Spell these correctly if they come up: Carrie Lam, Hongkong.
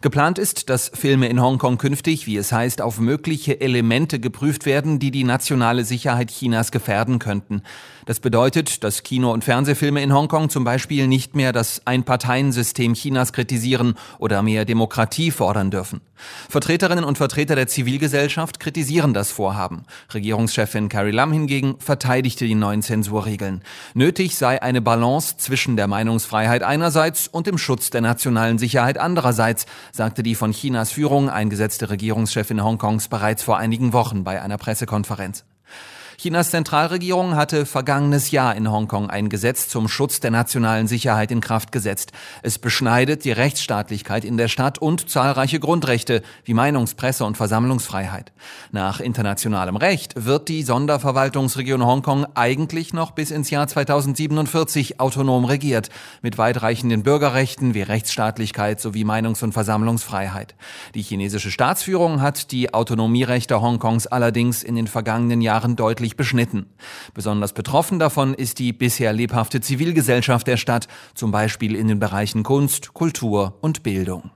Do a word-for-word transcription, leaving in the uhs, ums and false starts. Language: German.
Geplant ist, dass Filme in Hongkong künftig, wie es heißt, auf mögliche Elemente geprüft werden, die die nationale Sicherheit Chinas gefährden könnten. Das bedeutet, dass Kino- und Fernsehfilme in Hongkong zum Beispiel nicht mehr das Einparteiensystem Chinas kritisieren oder mehr Demokratie fordern dürfen. Vertreterinnen und Vertreter der Zivilgesellschaft kritisieren das Vorhaben. Regierungschefin Carrie Lam hingegen verteidigte die neuen Zensurregeln. Nötig sei eine Balance zwischen der Meinungsfreiheit einerseits und dem Schutz der nationalen Sicherheit andererseits, sagte die von Chinas Führung eingesetzte Regierungschefin Hongkongs bereits vor einigen Wochen bei einer Pressekonferenz. Chinas Zentralregierung hatte vergangenes Jahr in Hongkong ein Gesetz zum Schutz der nationalen Sicherheit in Kraft gesetzt. Es beschneidet die Rechtsstaatlichkeit in der Stadt und zahlreiche Grundrechte wie Meinungs-, Presse- und Versammlungsfreiheit. Nach internationalem Recht wird die Sonderverwaltungsregion Hongkong eigentlich noch bis ins Jahr zweitausendsiebenundvierzig autonom regiert, mit weitreichenden Bürgerrechten wie Rechtsstaatlichkeit sowie Meinungs- und Versammlungsfreiheit. Die chinesische Staatsführung hat die Autonomierechte Hongkongs allerdings in den vergangenen Jahren deutlich beschnitten. Besonders betroffen davon ist die bisher lebhafte Zivilgesellschaft der Stadt, zum Beispiel in den Bereichen Kunst, Kultur und Bildung.